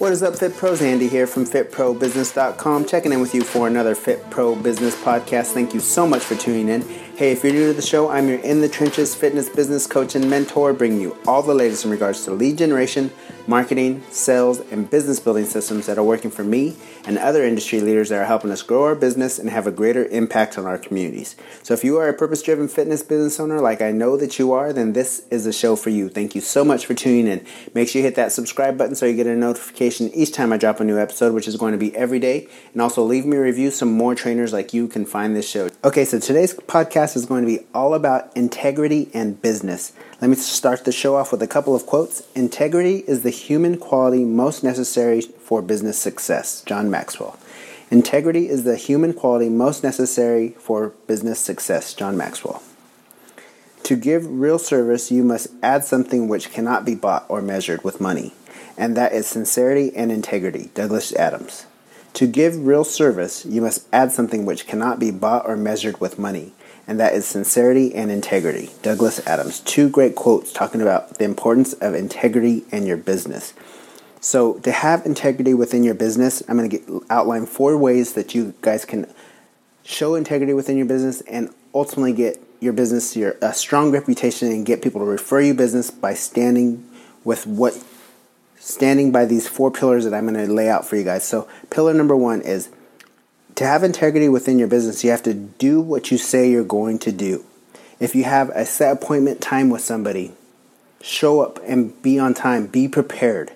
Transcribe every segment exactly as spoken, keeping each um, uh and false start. What is up, Fit Pros? Andy here from fit pro business dot com, checking in with you for another Fit Pro Business Podcast. Thank you so much for tuning in. Hey, if you're new to the show, I'm your In the Trenches fitness business coach and mentor, bringing you all the latest in regards to lead generation, marketing, sales, and business building systems that are working for me and other industry leaders that are helping us grow our business and have a greater impact on our communities. So if you are a purpose-driven fitness business owner like I know that you are, then this is a show for you. Thank you so much for tuning in. Make sure you hit that subscribe button so you get a notification each time I drop a new episode, which is going to be every day. And also leave me a review so more trainers like you can find this show. Okay, so today's podcast is going to be all about integrity and business. Let me start the show off with a couple of quotes. Integrity is the human quality most necessary for business success. John Maxwell. Integrity is the human quality most necessary for business success. John Maxwell. To give real service, you must add something which cannot be bought or measured with money, and that is sincerity and integrity. Douglas Adams. To give real service, you must add something which cannot be bought or measured with money, and that is sincerity and integrity. Douglas Adams. Two great quotes talking about the importance of integrity in your business. So to have integrity within your business, I'm going to get, outline four ways that you guys can show integrity within your business and ultimately get your business your a strong reputation and get people to refer you business by standing with what standing by these four pillars that I'm going to lay out for you guys. So pillar number one is, to have integrity within your business, you have to do what you say you're going to do. If you have a set appointment time with somebody, show up and be on time. Be prepared.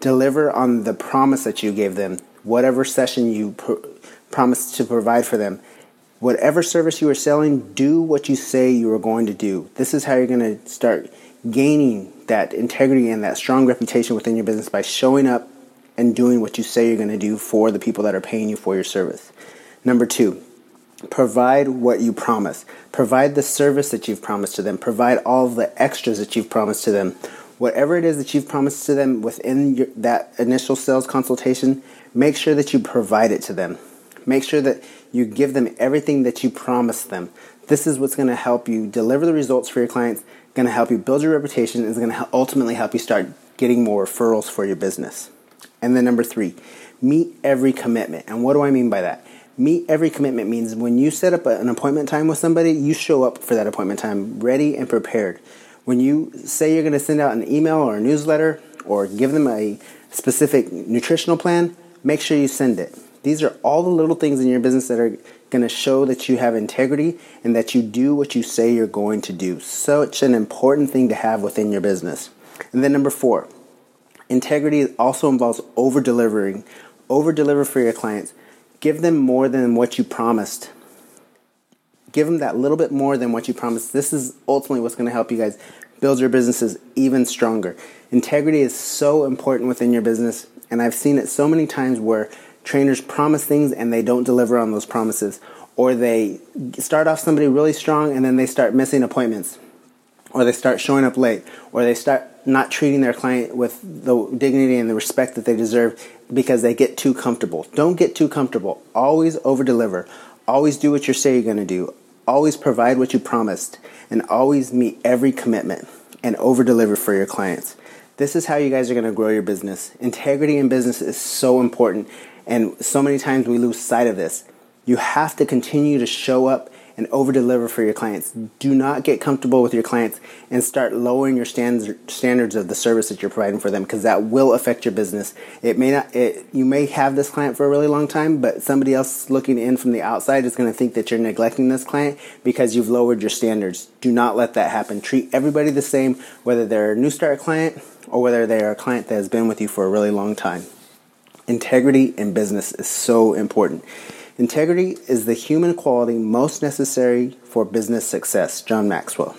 Deliver on the promise that you gave them, whatever session you pro- promised to provide for them. Whatever service you are selling, do what you say you are going to do. This is how you're going to start gaining that integrity and that strong reputation within your business, by showing up and doing what you say you're going to do for the people that are paying you for your service. Number two, provide what you promise. Provide the service that you've promised to them. Provide all of the extras that you've promised to them. Whatever it is that you've promised to them within your, that initial sales consultation, make sure that you provide it to them. Make sure that you give them everything that you promised them. This is what's going to help you deliver the results for your clients, going to help you build your reputation, and is going to ultimately help you start getting more referrals for your business. And then number three, meet every commitment. And what do I mean by that? Meet every commitment means when you set up an appointment time with somebody, you show up for that appointment time ready and prepared. When you say you're going to send out an email or a newsletter or give them a specific nutritional plan, make sure you send it. These are all the little things in your business that are going to show that you have integrity and that you do what you say you're going to do. Such an important thing to have within your business. And then number four, integrity also involves over-delivering. Over-deliver for your clients. Give them more than what you promised. Give them that little bit more than what you promised. This is ultimately what's going to help you guys build your businesses even stronger. Integrity is so important within your business, and I've seen it so many times where trainers promise things and they don't deliver on those promises, or they start off somebody really strong and then they start missing appointments, or they start showing up late, or they start not treating their client with the dignity and the respect that they deserve because they get too comfortable. Don't get too comfortable. Always over-deliver. Always do what you say you're going to do. Always provide what you promised. And always meet every commitment and over-deliver for your clients. This is how you guys are going to grow your business. Integrity in business is so important, and so many times we lose sight of this. You have to continue to show up and over-deliver for your clients. Do not get comfortable with your clients and start lowering your standard, standards of the service that you're providing for them, because that will affect your business. It may not. It, you may have this client for a really long time, but somebody else looking in from the outside is going to think that you're neglecting this client because you've lowered your standards. Do not let that happen. Treat everybody the same, whether they're a new start client or whether they're a client that has been with you for a really long time. Integrity in business is so important. Integrity is the human quality most necessary for business success. John Maxwell.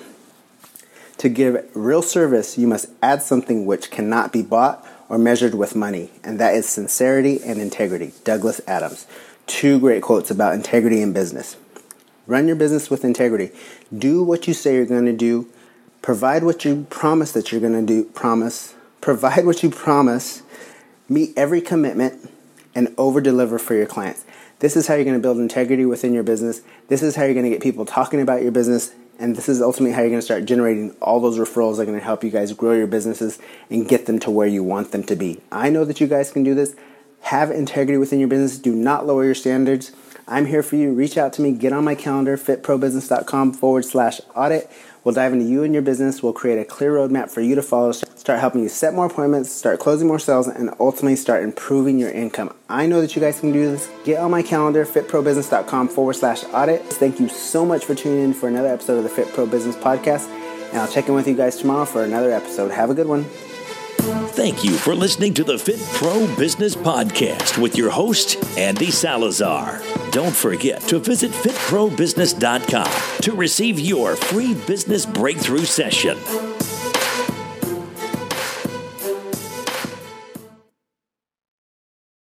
To give real service, you must add something which cannot be bought or measured with money, and that is sincerity and integrity. Douglas Adams. two great quotes about integrity in business. Run your business with integrity. Do what you say you're going to do. Provide what you promise that you're going to do. Promise. Provide what you promise. Meet every commitment and over-deliver for your clients. This is how you're going to build integrity within your business. This is how you're going to get people talking about your business. And this is ultimately how you're going to start generating all those referrals that are going to help you guys grow your businesses and get them to where you want them to be. I know that you guys can do this. Have integrity within your business. Do not lower your standards. I'm here for you. Reach out to me. Get on my calendar, fitprobusiness.com forward slash audit. We'll dive into you and your business. We'll create a clear roadmap for you to follow. Start helping you set more appointments, start closing more sales, and ultimately start improving your income. I know that you guys can do this. Get on my calendar, fitprobusiness.com forward slash audit. Thank you so much for tuning in for another episode of the Fit Pro Business Podcast. And I'll check in with you guys tomorrow for another episode. Have a good one. Thank you for listening to the Fit Pro Business Podcast with your host, Andy Salazar. Don't forget to visit fit pro business dot com to receive your free business breakthrough session.